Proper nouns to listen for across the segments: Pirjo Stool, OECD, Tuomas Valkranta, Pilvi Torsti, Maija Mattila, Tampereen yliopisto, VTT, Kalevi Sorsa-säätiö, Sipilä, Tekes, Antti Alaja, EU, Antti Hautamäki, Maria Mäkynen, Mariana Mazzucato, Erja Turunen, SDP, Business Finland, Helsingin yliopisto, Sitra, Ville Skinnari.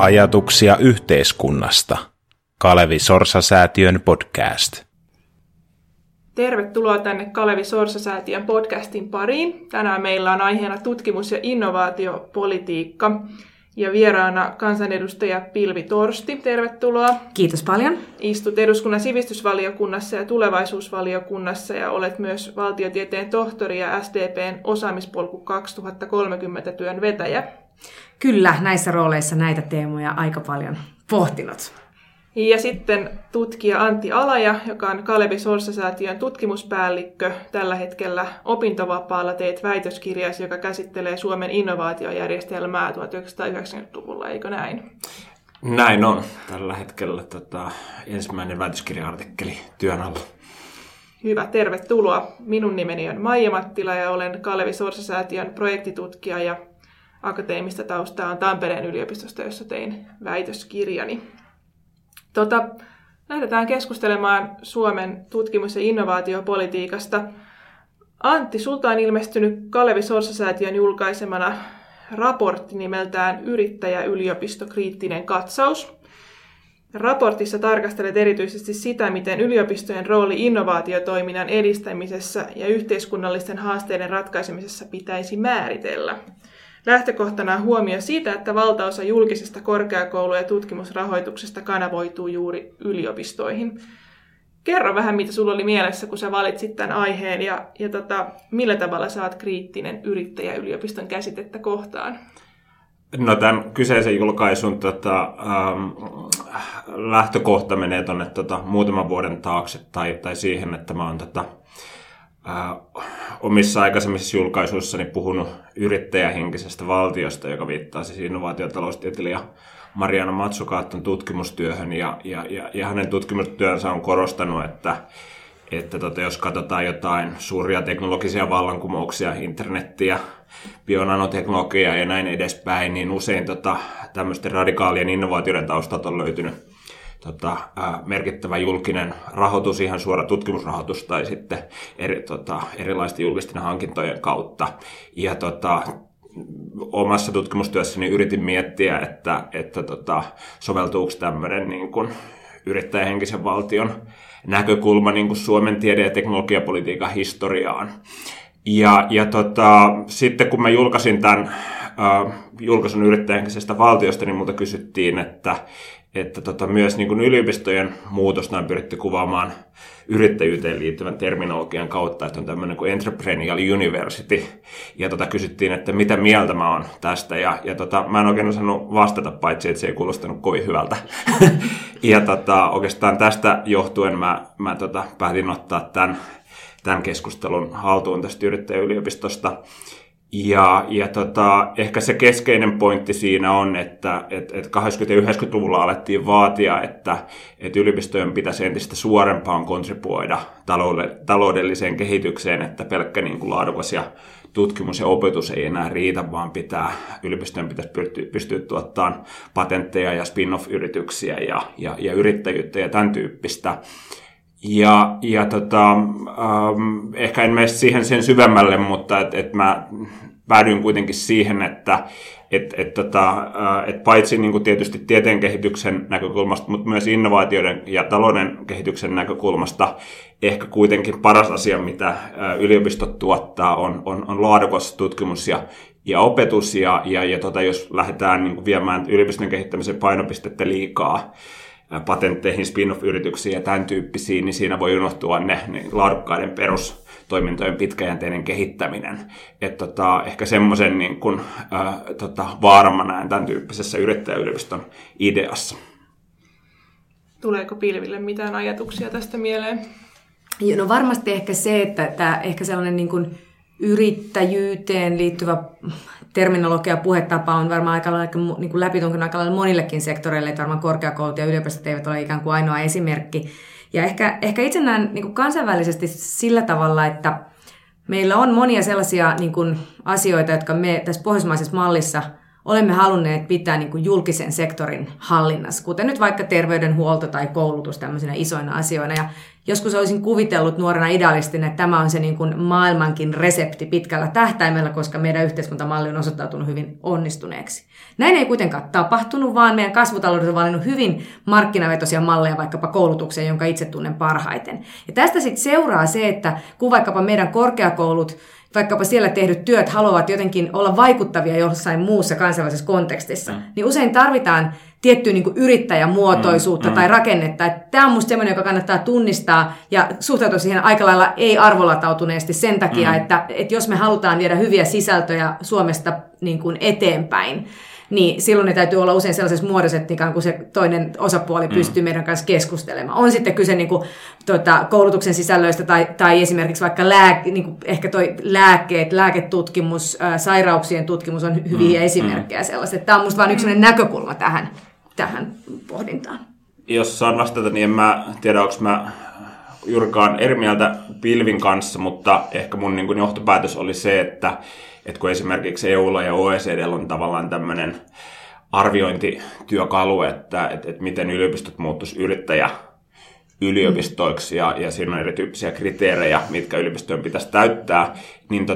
ajatuksia yhteiskunnasta. Kalevi Sorsa-säätiön podcast. Tervetuloa tänne Kalevi Sorsa-säätiön podcastin pariin. Tänään meillä on aiheena tutkimus- ja innovaatiopolitiikka. Ja vieraana kansanedustaja Pilvi Torsti, tervetuloa. Kiitos paljon. Istut eduskunnan sivistysvaliokunnassa ja tulevaisuusvaliokunnassa ja olet myös valtiotieteen tohtori ja SDP:n osaamispolku 2030 työn vetäjä. Kyllä, näissä rooleissa näitä teemoja aika paljon pohtinut. Ja sitten tutkija Antti Alaja, joka on Kalevi Sorsa-säätiön tutkimuspäällikkö. Tällä hetkellä opintovapaalla teet väitöskirjasi, joka käsittelee Suomen innovaatiojärjestelmää 1990-luvulla, eikö näin? Näin on. Tällä hetkellä ensimmäinen väitöskirja-artikkeli työn alla. Hyvä, tervetuloa. Minun nimeni on Maija Mattila ja olen Kalevi Sorsa-säätiön projektitutkija ja akateemista taustaa on Tampereen yliopistosta, jossa tein väitöskirjani. Lähdetään keskustelemaan Suomen tutkimus- ja innovaatiopolitiikasta. Antti, sulta on ilmestynyt Kalevi Sorsa-säätiön julkaisemana raportti nimeltään Yrittäjäyliopisto kriittinen katsaus. Raportissa tarkastelet erityisesti sitä, miten yliopistojen rooli innovaatiotoiminnan edistämisessä ja yhteiskunnallisten haasteiden ratkaisemisessa pitäisi määritellä. Lähtökohtana on huomio siitä, että valtaosa julkisesta korkeakoulu- ja tutkimusrahoituksesta kanavoituu juuri yliopistoihin. Kerro vähän, mitä sulla oli mielessä, kun sä valitsit tämän aiheen ja millä tavalla sä oot kriittinen yrittäjäyliopiston käsitettä kohtaan? No, tämän kyseisen julkaisun lähtökohta menee tuonne muutaman vuoden taakse tai siihen, että mä oon omissa aikaisemmissa julkaisuissani puhunut yrittäjähenkisestä valtiosta, joka viittaa siis innovaatiotaloustieteilijä Mariana Mazzucaton tutkimustyöhön. Ja hänen tutkimustyönsä on korostanut, että jos katsotaan jotain suuria teknologisia vallankumouksia, internettiä, bionanoteknologiaa ja näin edespäin, niin usein tämmöisten radikaalien innovaatioiden taustat on löytynyt merkittävä julkinen rahoitus, ihan suora tutkimusrahoitus tai sitten erilaisten julkisten hankintojen kautta. Ja omassa tutkimustyössäni yritin miettiä, että soveltuuko tämmöinen niin kuin yrittäjähenkisen valtion näkökulma niin kuin Suomen tiede- ja teknologiapolitiikan historiaan. Ja sitten kun mä julkaisin tämän julkaisun yrittäjähenkisestä valtiosta, niin multa kysyttiin, että myös niin kuin yliopistojen muutosta on pyritty kuvaamaan yrittäjyyteen liittyvän terminologian kautta, että on tämmöinen kuin entrepreneurial university, ja kysyttiin, että mitä mieltä mä oon tästä, ja mä en oikein osannut vastata, paitsi että se ei kuulostanut kovin hyvältä. Ja oikeastaan tästä johtuen mä päätin ottaa tämän keskustelun haltuun tästä yrittäjäyliopistosta. Ja ehkä se keskeinen pointti siinä on, että 80- ja 90-luvulla alettiin vaatia, että yliopistojen pitäisi entistä suorempaan kontribuoida taloudelliseen kehitykseen, että pelkkä niin kuin laadukas ja tutkimus ja opetus ei enää riitä, vaan yliopistojen pitäisi pystyä tuottamaan patentteja ja spin-off-yrityksiä ja yrittäjyyttä ja tämän tyyppistä. Ehkä en mene siihen sen syvemmälle, mutta mä päädyin kuitenkin siihen, että paitsi niin kuin tietysti tieteen kehityksen näkökulmasta, mutta myös innovaatioiden ja talouden kehityksen näkökulmasta ehkä kuitenkin paras asia, mitä yliopistot tuottaa, on laadukas tutkimus ja opetus, ja jos lähdetään niin kuin viemään yliopiston kehittämisen painopistettä liikaa patentteihin, spin-off-yrityksiin ja tämän tyyppisiin, niin siinä voi unohtua ne laadukkaiden perustoimintojen pitkäjänteinen kehittäminen. Ehkä semmoisen niin kuin, vaaran mä näen tämän tyyppisessä yrittäjäyliopiston ideassa. Tuleeko Pilville mitään ajatuksia tästä mieleen? No varmasti ehkä se, että tämä ehkä sellainen niin kuin yrittäjyyteen liittyvä terminologia ja puhetapa on varmaan aika niin kuin läpitunkin aika lailla monillekin sektoreille, että varmaan korkeakoulut ja yliopistot eivät ole ikään kuin ainoa esimerkki. Ja ehkä itse näen niin kuin kansainvälisesti sillä tavalla, että meillä on monia sellaisia niin kuin asioita, jotka me tässä pohjoismaisessa mallissa olemme halunneet pitää niin kuin julkisen sektorin hallinnassa, kuten nyt vaikka terveydenhuolto tai koulutus tämmöisinä isoina asioina. Ja Joskus olisin kuvitellut nuorena idealistina, että tämä on se niin kuin maailmankin resepti pitkällä tähtäimellä, koska meidän yhteiskuntamalli on osoittautunut hyvin onnistuneeksi. Näin ei kuitenkaan tapahtunut, vaan meidän kasvutaloudet on valinnut hyvin markkinavetoisia malleja vaikkapa koulutukseen, jonka itse tunnen parhaiten. Ja tästä sitten seuraa se, että kun vaikkapa meidän korkeakoulut, vaikkapa siellä tehdyt työt haluavat jotenkin olla vaikuttavia jossain muussa kansainvälisessä kontekstissa, niin usein tarvitaan tiettyä niin kuin yrittäjämuotoisuutta tai rakennetta. Että tämä on musta semmoinen, joka kannattaa tunnistaa ja suhtautua siihen aika lailla ei-arvolatautuneesti sen takia, että jos me halutaan viedä hyviä sisältöjä Suomesta niin kuin eteenpäin, niin silloin ne täytyy olla usein sellaisessa muodossa, että ikään kuin se toinen osapuoli pystyy meidän kanssa keskustelemaan. On sitten kyse niin kuin, koulutuksen sisällöistä tai esimerkiksi vaikka lääketutkimus, sairauksien tutkimus on hyviä esimerkkejä sellaisesta. Tämä on musta vain yksi näkökulma tähän pohdintaan. Jos saan vastata, niin en mä tiedä, onko mä juurikaan eri mieltä Pilvin kanssa, mutta ehkä mun niin kun johtopäätös oli se, että kun esimerkiksi EUlla ja OECDllä on tavallaan tämmöinen arviointityökalu, että miten yliopistot muuttuisi yrittäjäyliopistoiksi ja siinä on erityyppisiä kriteerejä, mitkä yliopistojen pitäisi täyttää, niin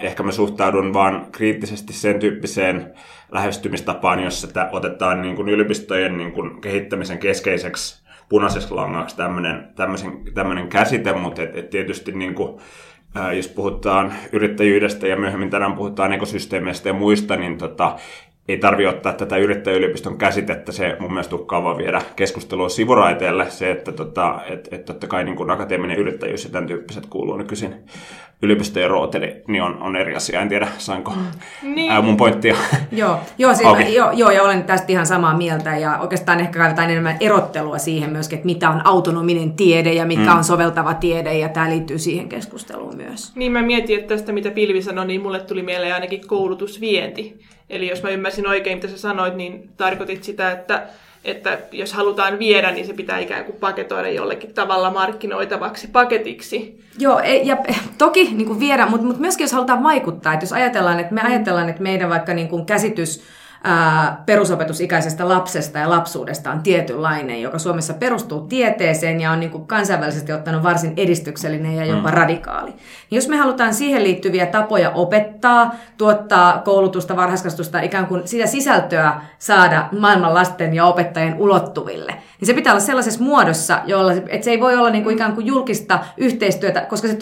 ehkä mä suhtaudun vaan kriittisesti sen tyyppiseen lähestymistapaan, jossa otetaan niin kuin yliopistojen niin kuin kehittämisen keskeiseksi punaiseksi langaksi tämmöinen käsite, mutta tietysti niin kuin, jos puhutaan yrittäjyydestä ja myöhemmin tänään puhutaan ekosysteemeistä ja muista, niin ei tarvitse ottaa tätä yrittäjäyliopiston käsitettä. Se mun mielestä uhkaa vaan viedä keskustelua sivuraiteelle. Se, että totta kai niin kuin akateeminen yrittäjyys ja tämän tyyppiset kuuluu nykyisin yliopistojen rooteli, niin on eri asia. En tiedä, saanko mun pointtia. Joo, ja olen tästä ihan samaa mieltä. Ja oikeastaan ehkä kaivataan enemmän erottelua siihen myöskin, että mitä on autonominen tiede ja mikä on soveltava tiede. Ja tämä liittyy siihen keskusteluun myös. Niin mä mietin, että tästä mitä Pilvi sanoi, niin mulle tuli mieleen ainakin koulutusvienti. Eli jos mä ymmärsin oikein, mitä sä sanoit, niin tarkoitit sitä, että jos halutaan viedä, niin se pitää ikään kuin paketoida jollakin tavalla markkinoitavaksi paketiksi. Joo, ja toki niin kuin viedä, mutta myöskin jos halutaan vaikuttaa. Että jos ajatellaan, että me ajatellaan, että meidän vaikka niin kuin käsitys perusopetusikäisestä lapsesta ja lapsuudesta on tietynlainen, joka Suomessa perustuu tieteeseen ja on niin kuin kansainvälisesti ottanut varsin edistyksellinen ja jopa radikaali. Niin jos me halutaan siihen liittyviä tapoja opettaa, tuottaa koulutusta, varhaiskasvatusta, ikään kuin sitä sisältöä saada maailman lasten ja opettajien ulottuville, niin se pitää olla sellaisessa muodossa, jolla se ei voi olla niin kuin ikään kuin julkista yhteistyötä, koska se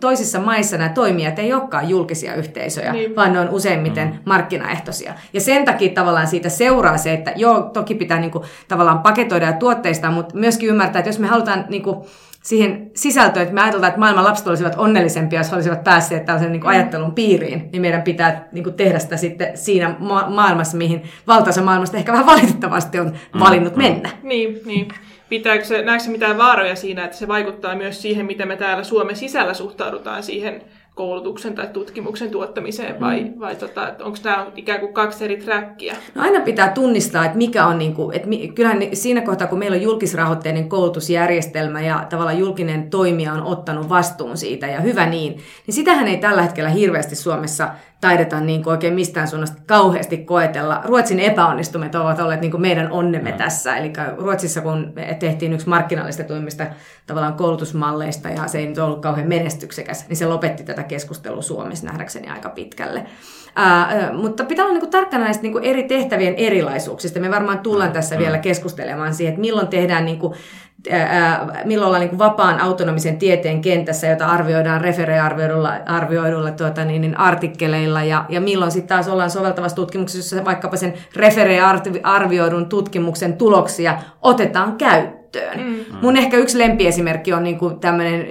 toisissa maissa nämä toimijat ei olekaan julkisia yhteisöjä, vaan ne on useimmiten markkinaehtoisia. Ja sen takia tavallaan siitä seuraa se, että joo, toki pitää niinku tavallaan paketoida ja tuotteistaa, mutta myöskin ymmärtää, että jos me halutaan niinku siihen sisältöön, että me ajatellaan, että maailman lapset olisivat onnellisempia, jos he olisivat päässeet tällaisen niinku ajattelun piiriin, niin meidän pitää niinku tehdä sitä sitten siinä maailmassa, mihin valtaosa maailmasta ehkä vähän valitettavasti on valinnut mennä. Niin. Näetkö se mitään vaaroja siinä, että se vaikuttaa myös siihen, miten me täällä Suomen sisällä suhtaudutaan siihen koulutuksen tai tutkimuksen tuottamiseen, vai onko nämä ikään kuin kaksi eri trackia? No aina pitää tunnistaa, että mikä on, niin kuin, että kyllähän siinä kohtaa, kun meillä on julkisrahoitteinen koulutusjärjestelmä ja tavallaan julkinen toimija on ottanut vastuun siitä, ja hyvä niin sitähän ei tällä hetkellä hirveästi Suomessa taidetaan niin kuin oikein mistään suunnasta kauheasti koetella. Ruotsin epäonnistumet ovat olleet niin kuin meidän onnemme tässä. Eli Ruotsissa, kun tehtiin yksi markkinallistetuimmista tavallaan koulutusmalleista, ja se ei nyt ollut kauhean menestyksekäs, niin se lopetti tätä keskustelua Suomessa nähdäkseni aika pitkälle. Mutta pitää olla niin kuin tarkkana näistä niin kuin eri tehtävien erilaisuuksista. Me varmaan tullaan tässä vielä keskustelemaan siihen, että milloin tehdään niin kuin milloin ollaan niin kuin vapaan autonomisen tieteen kentässä, jota arvioidaan referearvioidulla artikkeleilla, ja milloin sitten taas ollaan soveltavassa tutkimuksessa, jossa vaikkapa sen referearvioidun tutkimuksen tuloksia otetaan käyttöön. Mun ehkä yksi lempiesimerkki on niin kuin tämmöinen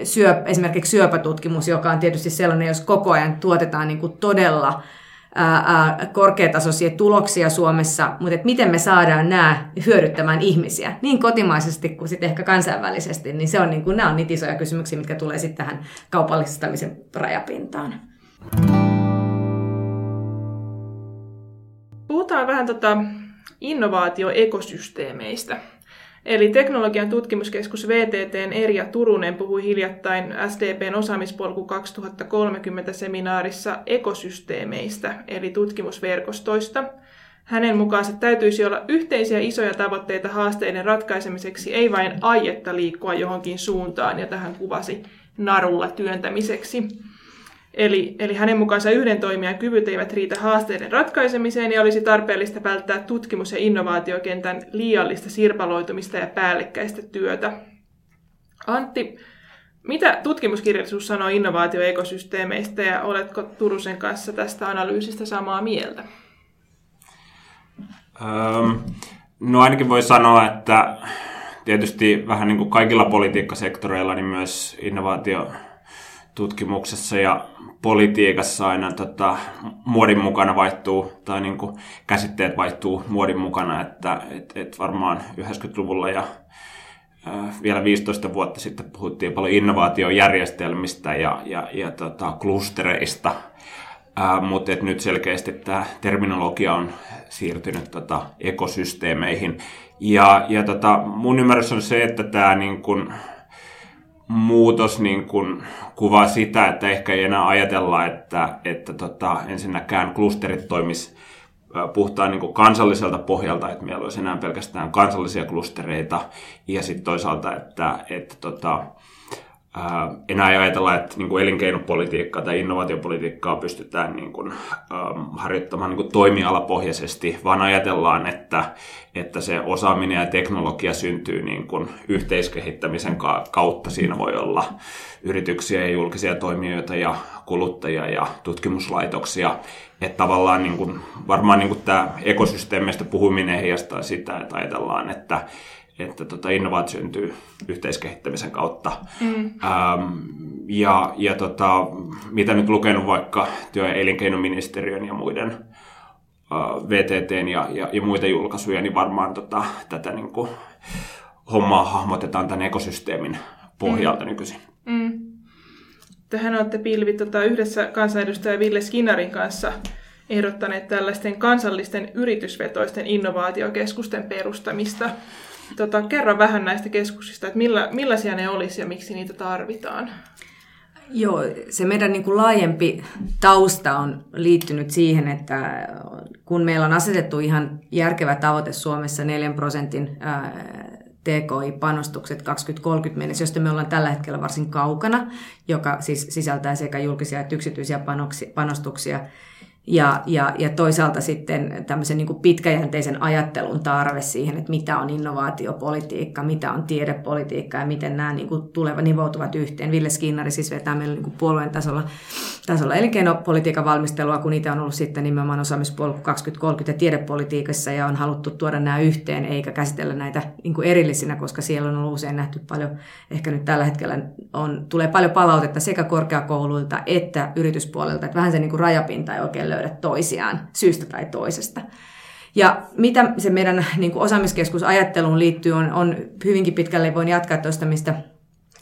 esimerkiksi syöpätutkimus, joka on tietysti sellainen, jos koko ajan tuotetaan niin kuin todella korkeatasoisia tuloksia Suomessa, mutta miten me saadaan nämä hyödyttämään ihmisiä, niin kotimaisesti kuin sitten ehkä kansainvälisesti, niin se on niin kuin, nämä on niitä isoja kysymyksiä, mitkä tulee sitten tähän kaupallistamisen rajapintaan. Puhutaan vähän innovaatioekosysteemeistä. Eli teknologian tutkimuskeskus VTT:n Erja Turunen puhui hiljattain SDP:n osaamispolku 2030 -seminaarissa ekosysteemeistä, eli tutkimusverkostoista. Hänen mukaansa täytyisi olla yhteisiä isoja tavoitteita haasteiden ratkaisemiseksi, ei vain aietta liikkua johonkin suuntaan, ja tähän kuvasi narulla työntämiseksi. Eli hänen mukaansa yhden toimijan kyvyt eivät riitä haasteiden ratkaisemiseen ja olisi tarpeellista välttää tutkimus- ja innovaatiokentän liiallista sirpaloitumista ja päällekkäistä työtä. Antti, mitä tutkimuskirjallisuus sanoo innovaatioekosysteemeistä ja oletko Turusen kanssa tästä analyysistä samaa mieltä? No ainakin voi sanoa, että tietysti vähän niin kuin kaikilla politiikkasektoreilla niin myös innovaatiotutkimuksessa ja politiikassa aina muodin mukana vaihtuu tai niin kuin käsitteet vaihtuu muodin mukana, että et varmaan 90-luvulla ja vielä 15 vuotta sitten puhuttiin paljon innovaatiojärjestelmistä ja klustereista. Mutta nyt selkeästi tämä terminologia on siirtynyt ekosysteemeihin. Ja mun ymmärrys on se, että tämä muutos kuvaa sitä, että ehkä ei enää ajatella, että ensinnäkään klusterit toimisi puhtaan kansalliselta pohjalta, että meillä olisi enää pelkästään kansallisia klustereita, ja sitten toisaalta, että enää ei ajatella, että elinkeinopolitiikkaa tai innovaatiopolitiikkaa pystytään harjoittamaan toimialapohjaisesti, vaan ajatellaan, että se osaaminen ja teknologia syntyy yhteiskehittämisen kautta. Siinä voi olla yrityksiä ja julkisia toimijoita ja kuluttajia ja tutkimuslaitoksia. Että tavallaan varmaan tämä ekosysteemistä puhuminen heijastaa sitä, että ajatellaan, että innovaatio syntyy yhteiskehittämisen kautta. Ja mitä nyt lukenut vaikka työ- ja elinkeinoministeriön ja muiden VTT:n ja muita julkaisuja, niin varmaan tätä hommaa hahmotetaan tämän ekosysteemin pohjalta nykyisin. Tähän olette, Pilvi, yhdessä kansanedustaja Ville Skinnarin kanssa ehdottaneet tällaisten kansallisten yritysvetoisten innovaatiokeskusten perustamista. Kerro vähän näistä keskuksista, että millaisia ne olisi ja miksi niitä tarvitaan. Joo, se meidän laajempi tausta on liittynyt siihen, että kun meillä on asetettu ihan järkevä tavoite Suomessa 4% TKI-panostukset 2030 mennessä, josta me ollaan tällä hetkellä varsin kaukana, joka siis sisältää sekä julkisia että yksityisiä panostuksia. Ja toisaalta sitten tämmöisen pitkäjänteisen ajattelun tarve siihen, että mitä on innovaatiopolitiikka, mitä on tiedepolitiikka ja miten nämä nivoutuvat yhteen. Ville Skinnari siis vetää meillä puolueen tasolla elinkeinopolitiikan valmistelua, kun niitä on ollut sitten nimenomaan osaamispolku 2030 ja tiedepolitiikassa, ja on haluttu tuoda nämä yhteen eikä käsitellä näitä erillisinä, koska siellä on ollut usein nähty paljon, ehkä nyt tällä hetkellä tulee paljon palautetta sekä korkeakouluilta että yrityspuolelta, että vähän se rajapinta ei oikein löydä toisiaan syystä tai toisesta. Ja mitä se meidän osaamiskeskusajatteluun liittyy, on hyvinkin pitkälle, voin jatkaa tuosta, mistä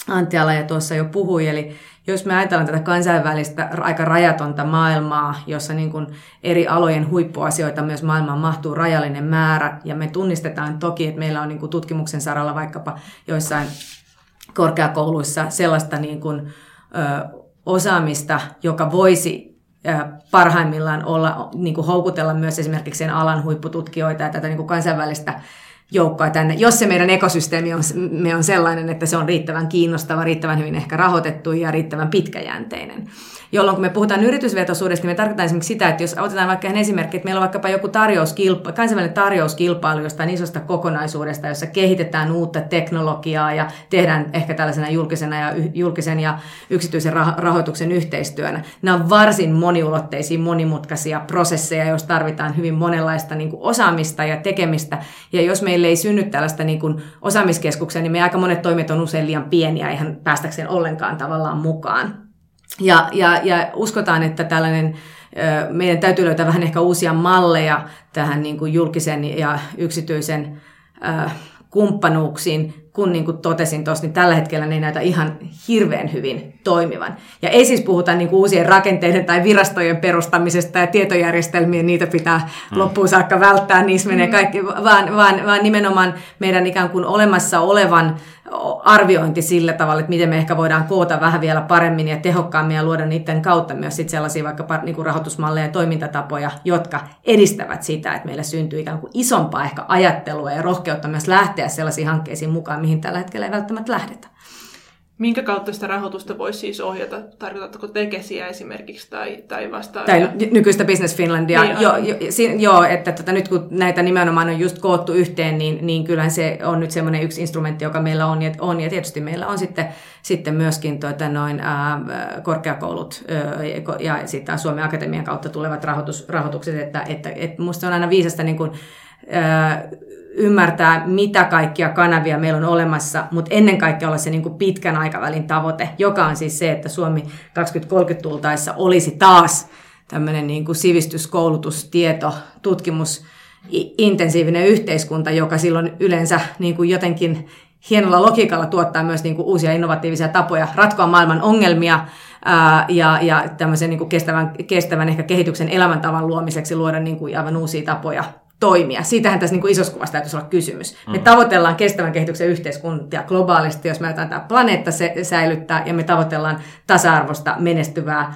Antti Alaja tuossa jo puhui, eli jos me ajatellaan tätä kansainvälistä aika rajatonta maailmaa, jossa eri alojen huippuasioita myös maailmaan mahtuu rajallinen määrä, ja me tunnistetaan toki, että meillä on tutkimuksen saralla vaikkapa joissain korkeakouluissa sellaista osaamista, joka voisi parhaimmillaan olla, houkutella myös esimerkiksi sen alan huippututkijoita ja tätä kansainvälistä joukkoa tänne, jos se meidän ekosysteemi on sellainen, että se on riittävän kiinnostava, riittävän hyvin ehkä rahoitettu ja riittävän pitkäjänteinen. Jolloin kun me puhutaan yritysvetoisuudesta, niin me tarkoitan esimerkiksi sitä, että jos otetaan vaikka ihan esimerkki, että meillä on vaikkapa joku kansainvälinen tarjouskilpailu jostain isosta kokonaisuudesta, jossa kehitetään uutta teknologiaa ja tehdään ehkä tällaisena julkisen ja yksityisen rahoituksen yhteistyönä. Nämä on varsin moniulotteisia, monimutkaisia prosesseja, joissa tarvitaan hyvin monenlaista osaamista ja tekemistä, ja jos meille ei synny tällaista osaamiskeskuksia, niin me aika monet toimet on usein liian pieniä ihan päästäkseen ollenkaan tavallaan mukaan. Ja uskotaan, että meidän täytyy löytää vähän ehkä uusia malleja tähän julkisen ja yksityisen kumppanuuksiin, kun totesin tuossa, niin tällä hetkellä ne ei näytä ihan hirveän hyvin toimivan. Ja ei siis puhuta uusien rakenteiden tai virastojen perustamisesta ja tietojärjestelmien, niitä pitää loppuun saakka välttää, niissä menee kaikki, vaan nimenomaan meidän ikään kuin olemassa olevan arviointi sillä tavalla, että miten me ehkä voidaan koota vähän vielä paremmin ja tehokkaammin ja luoda niiden kautta myös sit sellaisia vaikka niin kuin rahoitusmalleja ja toimintatapoja, jotka edistävät sitä, että meillä syntyy ikään kuin isompaa ehkä ajattelua ja rohkeutta myös lähteä sellaisiin hankkeisiin mukaan, mihin tällä hetkellä ei välttämättä lähdetä. Minkä kautta sitä rahoitusta voisi siis ohjata? Tarkoitatko Tekesiä esimerkiksi tai vastaavia? Tai nykyistä Business Finlandia. Niin joo, että nyt kun näitä nimenomaan on just koottu yhteen, niin kyllähän se on nyt semmoinen yksi instrumentti, joka meillä on. Ja tietysti meillä on sitten myöskin korkeakoulut ja sitten Suomen Akatemian kautta tulevat rahoitukset. Että musta on aina viisasta niin kuin ymmärtää, mitä kaikkia kanavia meillä on olemassa, mutta ennen kaikkea olla se niin kuin pitkän aikavälin tavoite, joka on siis se, että Suomi 2030 tultaessa olisi taas tämmöinen niin kuin sivistys-, koulutus-, tieto-, tutkimusintensiivinen yhteiskunta, joka silloin yleensä niin kuin jotenkin hienolla logiikalla tuottaa myös niin kuin uusia innovatiivisia tapoja ratkoa maailman ongelmia ja tämmöisen niin kuin kestävän ehkä kehityksen elämäntavan luomiseksi luoda niin kuin aivan uusia tapoja toimia. Siitähän tässä niin kuin isossa kuvassa täytyisi olla kysymys. Me tavoitellaan kestävän kehityksen yhteiskuntia globaalisti, jos me ajatellaan tämä planeetta säilyttää, ja me tavoitellaan tasa-arvoista menestyvää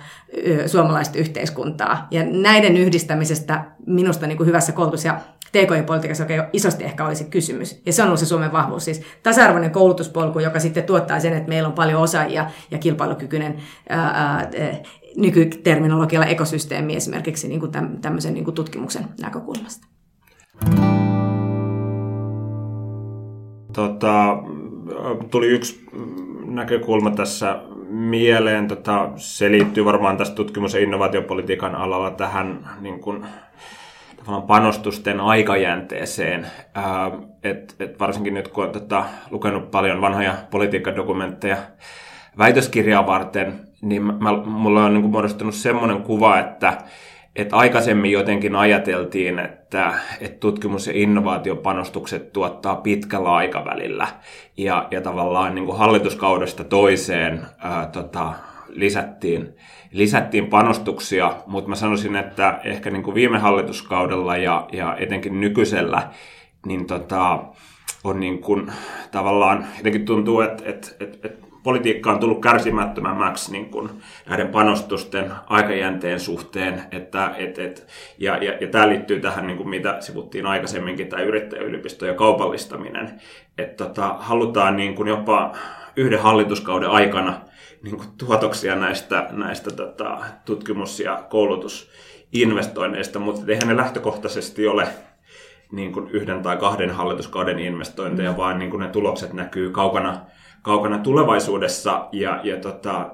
suomalaista yhteiskuntaa. Ja näiden yhdistämisestä minusta niin kuin hyvässä koulutus- ja TKI-politiikassa oikein isosti ehkä olisi kysymys. Ja se on ollut se Suomen vahvuus, siis tasa-arvoinen koulutuspolku, joka sitten tuottaa sen, että meillä on paljon osaajia ja kilpailukykyinen nykyterminologialla ekosysteemi esimerkiksi niin kuin tämmöisen niin kuin tutkimuksen näkökulmasta. Tuli yksi näkökulma tässä mieleen. Se liittyy varmaan tässä tutkimus- ja innovaatiopolitiikan alalla tähän niin kuin, tavallaan panostusten aikajänteeseen. Et varsinkin nyt kun olen lukenut paljon vanhoja politiikkadokumentteja väitöskirjaa varten, niin mulla on niin kuin muodostunut semmoinen kuva, että aikaisemmin jotenkin ajateltiin, että tutkimus- ja innovaatiopanostukset tuottaa pitkällä aikavälillä ja tavallaan niin kuin hallituskaudesta toiseen lisättiin panostuksia, mutta mä sanoisin, että ehkä niin kuin viime hallituskaudella ja etenkin nykyisellä niin on niin kuin, tavallaan jotenkin tuntuu, että politiikka on tullut kärsimättömämmäksi niin kuin näiden panostusten aikajänteen suhteen, ja tämä liittyy tähän, niin kuin mitä sivuttiin aikaisemminkin, tämä yrittäjäyliopisto ja kaupallistaminen, että halutaan niin kuin jopa yhden hallituskauden aikana niin kuin tuotoksia näistä tutkimus- ja koulutusinvestoinneista, mutta eihän ne lähtökohtaisesti ole niin kuin yhden tai kahden hallituskauden investointeja, vaan niin kuin ne tulokset näkyy kaukana tulevaisuudessa, ja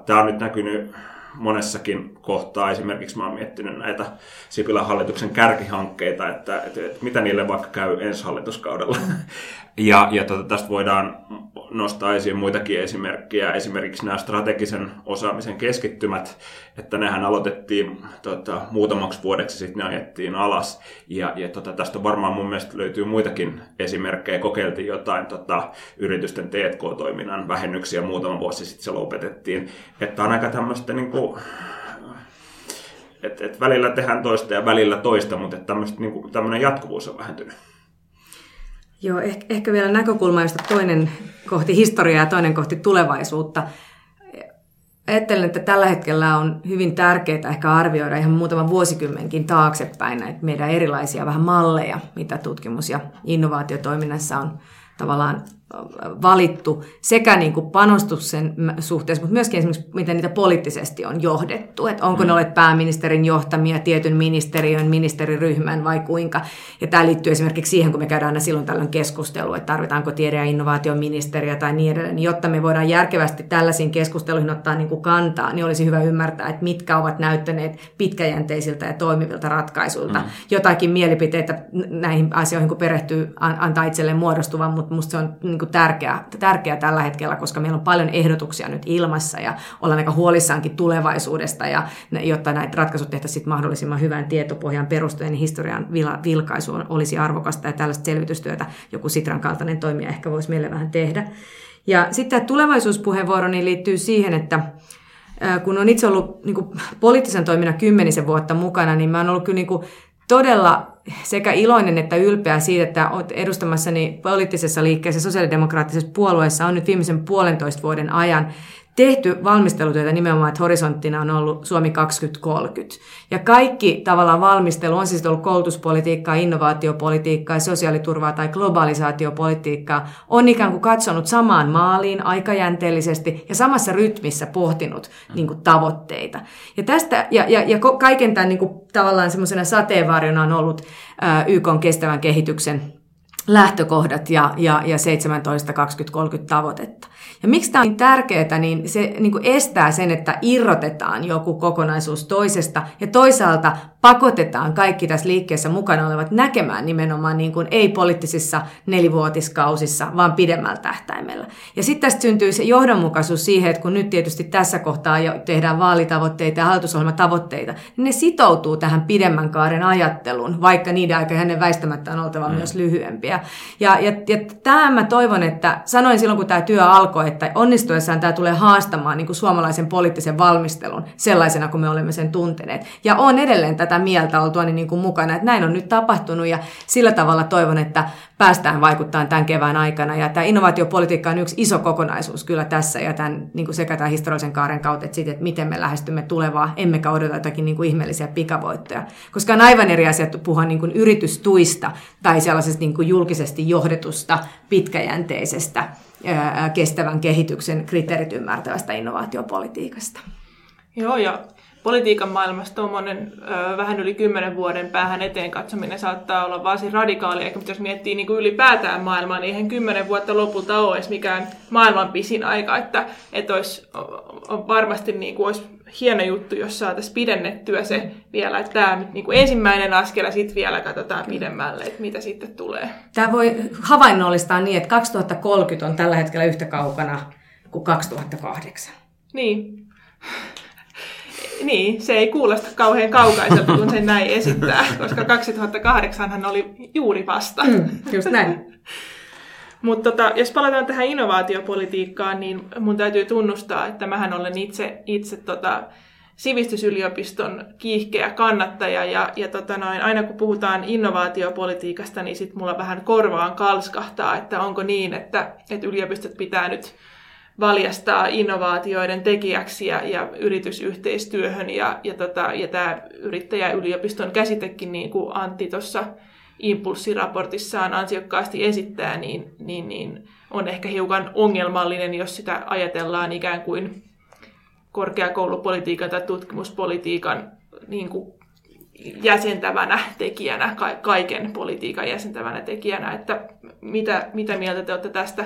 tämä on nyt näkynyt monessakin kohtaa. Esimerkiksi mä oon miettinyt näitä Sipilän hallituksen kärkihankkeita, että mitä niille vaikka käy ensi hallituskaudella. Ja tästä voidaan nostaa esiin muitakin esimerkkejä. Esimerkiksi nämä strategisen osaamisen keskittymät, että nehän aloitettiin muutamaksi vuodeksi, sitten ne ajettiin alas. Ja tästä varmaan mun mielestä löytyy muitakin esimerkkejä. Kokeiltiin jotain yritysten T&K-toiminnan vähennyksiä muutama vuosi sitten, se lopetettiin. Että on aika tämmöistä niin kuin, että välillä tehdään toista ja välillä toista, mutta niin tämmöinen jatkuvuus on vähentynyt. Joo, ehkä vielä näkökulma, josta toinen kohti historiaa ja toinen kohti tulevaisuutta. Ajattelen, että tällä hetkellä on hyvin tärkeää ehkä arvioida ihan muutaman vuosikymmenkin taaksepäin näitä meidän erilaisia vähän malleja, mitä tutkimus- ja innovaatiotoiminnassa on tavallaan valittu sekä niin kuin panostuksen suhteessa, mutta myöskin esimerkiksi, miten niitä poliittisesti on johdettu. Että onko ne olleet pääministerin johtamia, tietyn ministeriön, ministeriryhmän vai kuinka. Ja tämä liittyy esimerkiksi siihen, kun me käydään aina silloin tällöin keskustelua, että tarvitaanko tiede- ja innovaatioministeriä tai niin edelleen. Jotta me voidaan järkevästi tällaisiin keskusteluihin ottaa niin kuin kantaa, niin olisi hyvä ymmärtää, että mitkä ovat näyttäneet pitkäjänteisiltä ja toimivilta ratkaisuilta. Jotakin mielipiteitä näihin asioihin, kun perehtyy, antaa itselleen muodostuvan, mutta musta se on tärkeää tällä hetkellä, koska meillä on paljon ehdotuksia nyt ilmassa ja ollaan aika huolissaankin tulevaisuudesta, ja jotta näitä ratkaisut tehtäisiin mahdollisimman hyvän tietopohjan perustuen, niin historian vilkaisu olisi arvokasta, ja tällaista selvitystyötä joku Sitran kaltainen toimija ehkä voisi meille vähän tehdä. Ja sitten tämä tulevaisuuspuheenvuoro niin liittyy siihen, että kun on itse ollut niin kuin poliittisen toiminnan 10 vuotta mukana, niin mä oon ollut kyllä niin kuin todella sekä iloinen että ylpeä siitä, että olet edustamassani poliittisessa liikkeessä sosiaalidemokraattisessa puolueessa on nyt viimeisen 1,5 vuoden ajan tehty valmistelutyötä nimenomaan, että horisonttina on ollut Suomi 2030. Ja kaikki tavallaan valmistelu, on siis ollut koulutuspolitiikkaa, innovaatiopolitiikkaa, sosiaaliturvaa tai globalisaatiopolitiikkaa, on ikään kuin katsonut samaan maaliin aikajänteellisesti ja samassa rytmissä pohtinut niin kuin, tavoitteita. Ja, tästä, ja kaiken tämän niin kuin, tavallaan semmoisena sateenvarjona on ollut YK:n kestävän kehityksen lähtökohdat ja 17-20-30 tavoitetta. Ja miksi tämä on niin tärkeää, niin se niin kuin estää sen, että irrotetaan joku kokonaisuus toisesta ja toisaalta pakotetaan kaikki tässä liikkeessä mukana olevat näkemään nimenomaan niin kuin ei-poliittisissa 4-vuotiskausissa, vaan pidemmällä tähtäimellä. Ja sitten tästä syntyy se johdonmukaisuus siihen, että kun nyt tietysti tässä kohtaa jo tehdään vaalitavoitteita ja hallitusohjelmatavoitteita, niin ne sitoutuu tähän pidemmän kaaren ajatteluun, vaikka niiden aika hänen väistämättä on oltava myös lyhyempiä. Ja tämä mä toivon, että sanoin silloin, kun tämä työ alkoi, että onnistuessaan tämä tulee haastamaan niin kuin suomalaisen poliittisen valmistelun sellaisena, kuin me olemme sen tunteneet. Ja on edelleen tätä mieltä oltuani niin kuin mukana, että näin on nyt tapahtunut ja sillä tavalla toivon, että päästään vaikuttamaan tämän kevään aikana. Ja tämä innovaatiopolitiikka on yksi iso kokonaisuus kyllä tässä ja tämän, niin kuin sekä tämän historiallisen kaaren kautta, että, siitä, että miten me lähestymme tulevaa, emmekä odota jotakin niin kuin ihmeellisiä pikavoittoja. Koska on aivan eri asia puhua niin kuin yritystuista tai sellaisesta niin kuin julkisesti johdetusta, pitkäjänteisestä, kestävän kehityksen kriteerit ymmärtävästä innovaatiopolitiikasta. Joo, ja politiikan maailmassa tuommoinen vähän yli 10 vuoden päähän eteen katsominen saattaa olla varsin radikaalia, eikä jos miettii niin kuin ylipäätään maailmaa, niin eihän 10 vuotta lopulta ole edes mikään maailman pisin aika, että olisi varmasti niin kuin olisi hieno juttu, jos saataisiin pidennettyä se vielä, että tämä nyt niin kuin ensimmäinen askel ja sitten vielä katsotaan pidemmälle, että mitä sitten tulee. Tämä voi havainnollistaa niin, että 2030 on tällä hetkellä yhtä kaukana kuin 2008. Niin. Niin, se ei kuulosta kauhean kaukaiselta, kun sen näin esittää, koska 2008han oli juuri vasta. Just näin. Mutta jos palataan tähän innovaatiopolitiikkaan, niin mun täytyy tunnustaa, että mähän olen itse sivistysyliopiston kiihkeä kannattaja. Ja aina kun puhutaan innovaatiopolitiikasta, niin sit mulla vähän korvaan kalskahtaa, että onko niin, että yliopistot pitää nyt valjastaa innovaatioiden tekijäksi ja yritysyhteistyöhön. Ja tämä yrittäjäyliopiston käsitekin, niin kuin Antti tuossa impulssiraportissaan ansiokkaasti esittää, niin on ehkä hiukan ongelmallinen, jos sitä ajatellaan ikään kuin korkeakoulupolitiikan tai tutkimuspolitiikan niin kuin jäsentävänä tekijänä, kaiken politiikan jäsentävänä tekijänä. Että mitä mieltä te olette tästä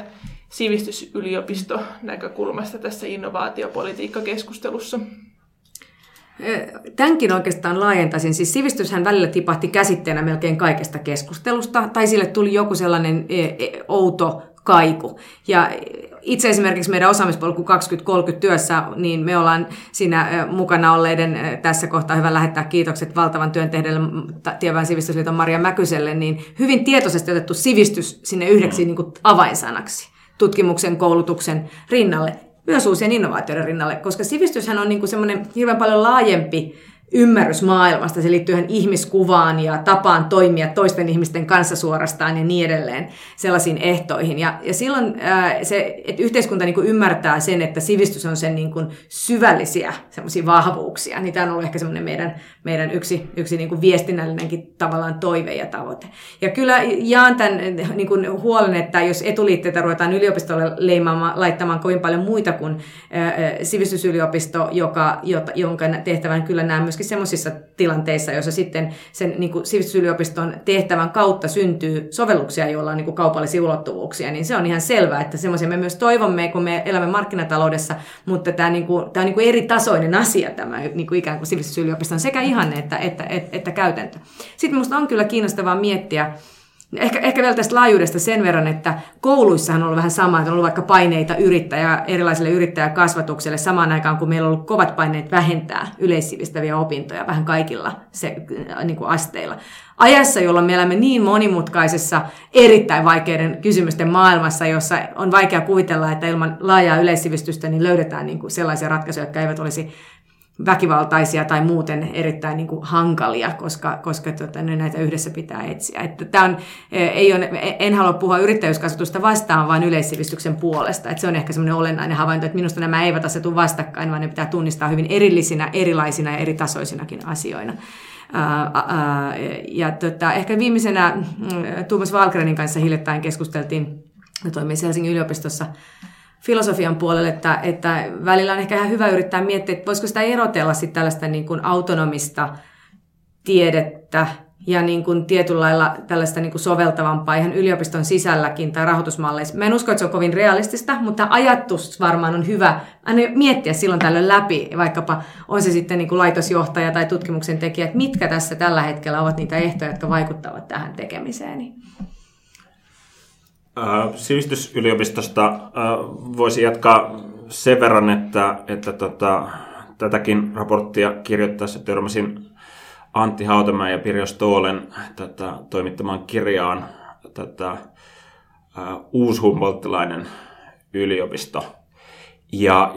sivistysyliopistonäkökulmasta tässä innovaatiopolitiikkakeskustelussa? Tämänkin oikeastaan laajentaisin. Siis sivistyshän välillä tipahti käsitteenä melkein kaikesta keskustelusta, tai sille tuli joku sellainen outo kaiku. Ja itse esimerkiksi meidän osaamispolku 2030 työssä, niin me ollaan siinä mukana olleiden, tässä kohtaa hyvä lähettää kiitokset valtavan työn tehneelle Tieväen sivistysliiton Maria Mäkyselle, niin hyvin tietoisesti otettu sivistys sinne yhdeksi niin kuin avainsanaksi tutkimuksen, koulutuksen rinnalle. Myös uusien innovaatioiden rinnalle, koska sivistyshän on niinku semmoinen hirveän paljon laajempi ymmärrys maailmasta. Se liittyy ihmiskuvaan ja tapaan toimia toisten ihmisten kanssa suorastaan ja niin edelleen sellaisiin ehtoihin. Ja silloin se, että yhteiskunta niinku ymmärtää sen, että sivistys on sen niinku syvällisiä semmoisia vahvuuksia, niin tämä on ollut ehkä semmoinen meidän yksi niinku viestinnällinenkin tavallaan toive ja tavoite. Ja kyllä jaan tämän niinku huolen, että jos etuliitteitä ruvetaan yliopistolle laittamaan kovin paljon muita kuin sivistysyliopisto, jonka tehtävän kyllä nämä myöskin semmoisissa tilanteissa, joissa sitten sen niin kuin sivistysyliopiston tehtävän kautta syntyy sovelluksia, joilla on niin kuin kaupallisia ulottuvuuksia, niin se on ihan selvää, että semmoisia me myös toivomme, kun me elämme markkinataloudessa, mutta tämä on niin kuin eri tasoinen asia tämä niin kuin ikään kuin sivistysyliopiston sekä ihanne että käytäntö. Sitten minusta on kyllä kiinnostavaa miettiä, Ehkä vielä tästä laajuudesta sen verran, että kouluissahan on ollut vähän samaa, että on ollut vaikka paineita erilaiselle yrittäjäkasvatukselle samaan aikaan, kun meillä on ollut kovat paineet vähentää yleissivistäviä opintoja vähän kaikilla niin kuin asteilla. Ajassa, jolloin me elämme niin monimutkaisessa, erittäin vaikeiden kysymysten maailmassa, jossa on vaikea kuvitella, että ilman laajaa yleissivistystä niin löydetään niin kuin sellaisia ratkaisuja, jotka eivät olisi väkivaltaisia tai muuten erittäin niin kuin hankalia, koska näitä yhdessä pitää etsiä. Että tämä on, en halua puhua yrittäjyyskasvatusta vastaan, vaan yleissivistyksen puolesta. Että se on ehkä semmoinen olennainen havainto, että minusta nämä eivät asetu vastakkain, vaan ne pitää tunnistaa hyvin erillisinä, erilaisina ja eri tasoisinakin asioina. Ehkä viimeisenä Tuomas Valkranin kanssa hiljattain keskusteltiin, me toimii Helsingin yliopistossa, filosofian puolelle, että välillä on ehkä ihan hyvä yrittää miettiä, että voisiko sitä erotella sitten tällaista niin kuin autonomista tiedettä ja niin kuin tietyllä lailla tällaista niin kuin soveltavampaa ihan yliopiston sisälläkin tai rahoitusmalleissa. Mä en usko, että se on kovin realistista, mutta ajatus varmaan on hyvä aina miettiä silloin tällöin läpi, vaikkapa on se sitten niin kuin laitosjohtaja tai tutkimuksen tekijä, että mitkä tässä tällä hetkellä ovat niitä ehtoja, jotka vaikuttavat tähän tekemiseen. Sivistysyliopistosta voisi jatkaa sen verran, että tätäkin raporttia kirjoittaessa törmäsin Antti Hautamäen ja Pirjo Stoolen toimittamaan kirjaan uushumboldtilainen yliopisto. Ja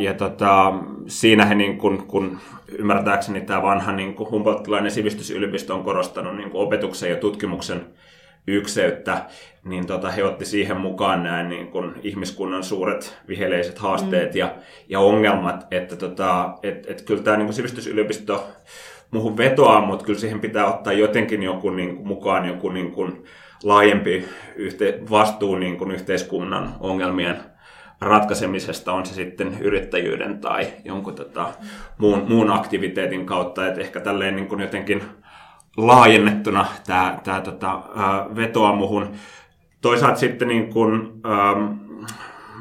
siinä he, niin kun ymmärtääkseni tämä vanha niin kun humboldtilainen sivistysyliopisto on korostanut niin kun opetuksen ja tutkimuksen ykseyttä, niin he otti siihen mukaan nämä niin kuin ihmiskunnan suuret viheleiset haasteet ja ongelmat, että kyllä tämä niin kuin sivistysyliopisto muuhun vetoaa, mutta kyllä siihen pitää ottaa jotenkin joku niin kuin, mukaan joku niin kuin laajempi vastuu niin kuin yhteiskunnan ongelmien ratkaisemisesta, on se sitten yrittäjyyden tai jonkun muun aktiviteetin kautta, että ehkä tälleen niin kuin jotenkin laajennettuna tämä vetoaa muhun. Toisaalta sitten niin kun,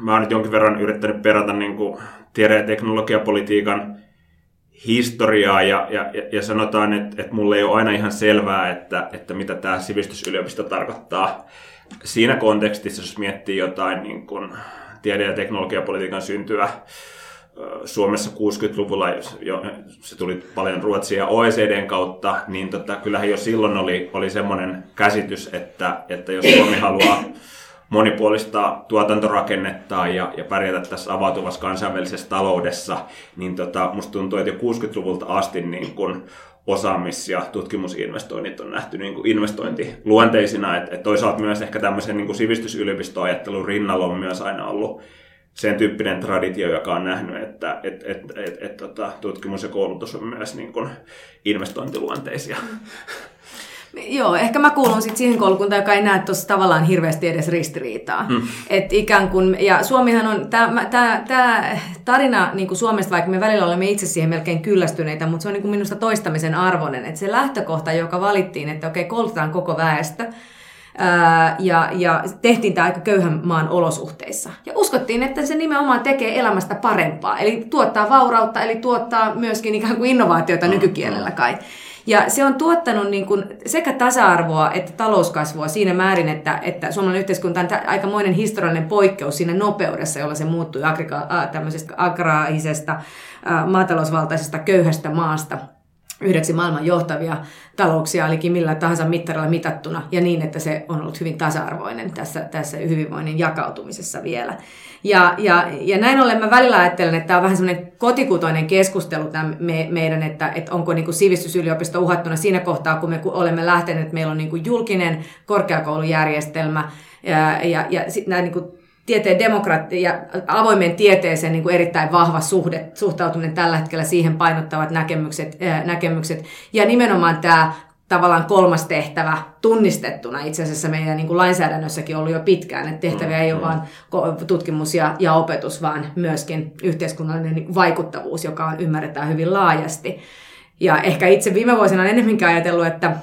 mä oon nyt jonkin verran yrittänyt perata niin kun tiede- ja teknologiapolitiikan historiaa ja sanotaan, että mulle ei ole aina ihan selvää, että mitä tämä sivistysyliopisto tarkoittaa siinä kontekstissa, jos miettii jotain niin kun tiede- ja teknologiapolitiikan syntyä Suomessa 60-luvulla, se tuli paljon Ruotsia ja OECDn kautta, niin kyllähän jo silloin oli semmoinen käsitys, että jos Suomi haluaa monipuolistaa tuotantorakennetta ja pärjätä tässä avautuvassa kansainvälisessä taloudessa, niin musta tuntuu, että jo 60-luvulta asti niin kun osaamis- ja tutkimusinvestoinnit on nähty niin kuin investointiluonteisina. Et toisaalta myös ehkä tämmöisen niin kuin sivistysyliopistoajattelun rinnalla on myös aina ollut sen tyyppinen traditio, joka on nähnyt, että tutkimus ja koulutus on myös niin kuin investointiluonteisia. Joo, ehkä mä kuulun sitten siihen koulukuntaan, joka ei näe tuossa tavallaan hirveästi edes ristiriitaa. Et ikään kuin, ja Suomihan on, tämä tarina niin kuin Suomesta, vaikka me välillä olemme itse siihen melkein kyllästyneitä, mutta se on niin kuin minusta toistamisen arvoinen. Et se lähtökohta, joka valittiin, että okei, koulutetaan koko väestö, ja tehtiin tämä aika köyhän maan olosuhteissa. Ja uskottiin, että se nimenomaan tekee elämästä parempaa, eli tuottaa vaurautta, eli tuottaa myöskin ikään kuin innovaatioita nykykielellä kai. Ja se on tuottanut niin kuin sekä tasa-arvoa että talouskasvua siinä määrin, että suomalainen yhteiskunta on aikamoinen historiallinen poikkeus siinä nopeudessa, jolla se muuttui tämmöisestä agraisesta, maatalousvaltaisesta, köyhästä maasta yhdeksi maailman johtavia talouksia, olikin millä tahansa mittarilla mitattuna, ja niin, että se on ollut hyvin tasa-arvoinen tässä hyvinvoinnin jakautumisessa vielä. Ja näin ollen mä välillä ajattelen, että tämä on vähän semmoinen kotikutoinen keskustelu meidän, että onko niin kuin sivistysyliopisto uhattuna siinä kohtaa, kun me olemme lähteneet, että meillä on niin kuin julkinen korkeakoulujärjestelmä, ja sitten nämä niin kuin tieteen demokratia ja avoimeen tieteeseen niin kuin erittäin vahva suhtautuminen tällä hetkellä, siihen painottavat näkemykset. Ja nimenomaan tämä tavallaan kolmas tehtävä tunnistettuna itse asiassa meidän niin kuin lainsäädännössäkin ollut jo pitkään, että tehtäviä ei ole vain tutkimus ja opetus, vaan myöskin yhteiskunnallinen vaikuttavuus, joka on, ymmärretään hyvin laajasti. Ja ehkä itse viime vuosina on enemmänkin ajatellut, että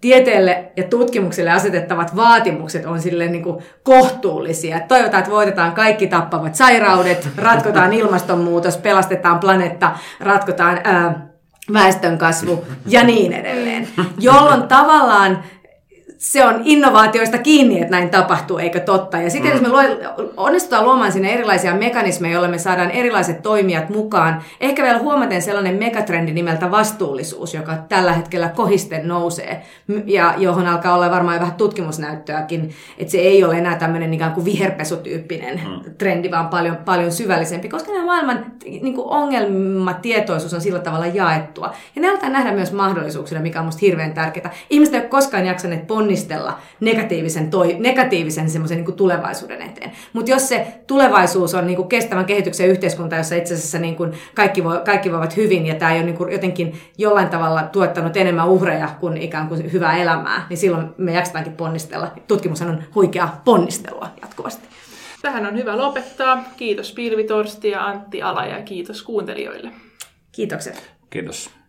tieteelle ja tutkimukselle asetettavat vaatimukset on silleen niin kuin kohtuullisia. Toivotaan, että voitetaan kaikki tappavat sairaudet, ratkotaan ilmastonmuutos, pelastetaan planeetta, ratkotaan väestönkasvu ja niin edelleen. Jolloin tavallaan se on innovaatioista kiinni, että näin tapahtuu, eikö totta? Ja sitten jos me onnistutaan luomaan sinne erilaisia mekanismeja, joilla me saadaan erilaiset toimijat mukaan, ehkä vielä huomaten sellainen megatrendi nimeltä vastuullisuus, joka tällä hetkellä kohisten nousee, ja johon alkaa olla varmaan vähän tutkimusnäyttöäkin, että se ei ole enää tämmöinen ikään kuin viherpesutyyppinen trendi, vaan paljon syvällisempi, koska nämä maailman niin kuin ongelmatietoisuus on sillä tavalla jaettua. Ja ne aletaan nähdä myös mahdollisuuksina, mikä on musta hirveän tärkeää. Ihmiset ei ole koskaan jaksaneet ponnistella negatiivisen semmoisen niin kuin tulevaisuuden eteen. Mutta jos se tulevaisuus on niin kuin kestävän kehityksen yhteiskunta, jossa itse asiassa niin kuin kaikki voivat hyvin, ja tämä ei ole niin kuin jotenkin jollain tavalla tuottanut enemmän uhreja kuin ikään kuin hyvää elämää, niin silloin me jaksetaankin ponnistella. Tutkimushan on huikeaa ponnistelua jatkuvasti. Tähän on hyvä lopettaa. Kiitos Pilvi Torsti ja Antti Alaja, ja kiitos kuuntelijoille. Kiitokset. Kiitos.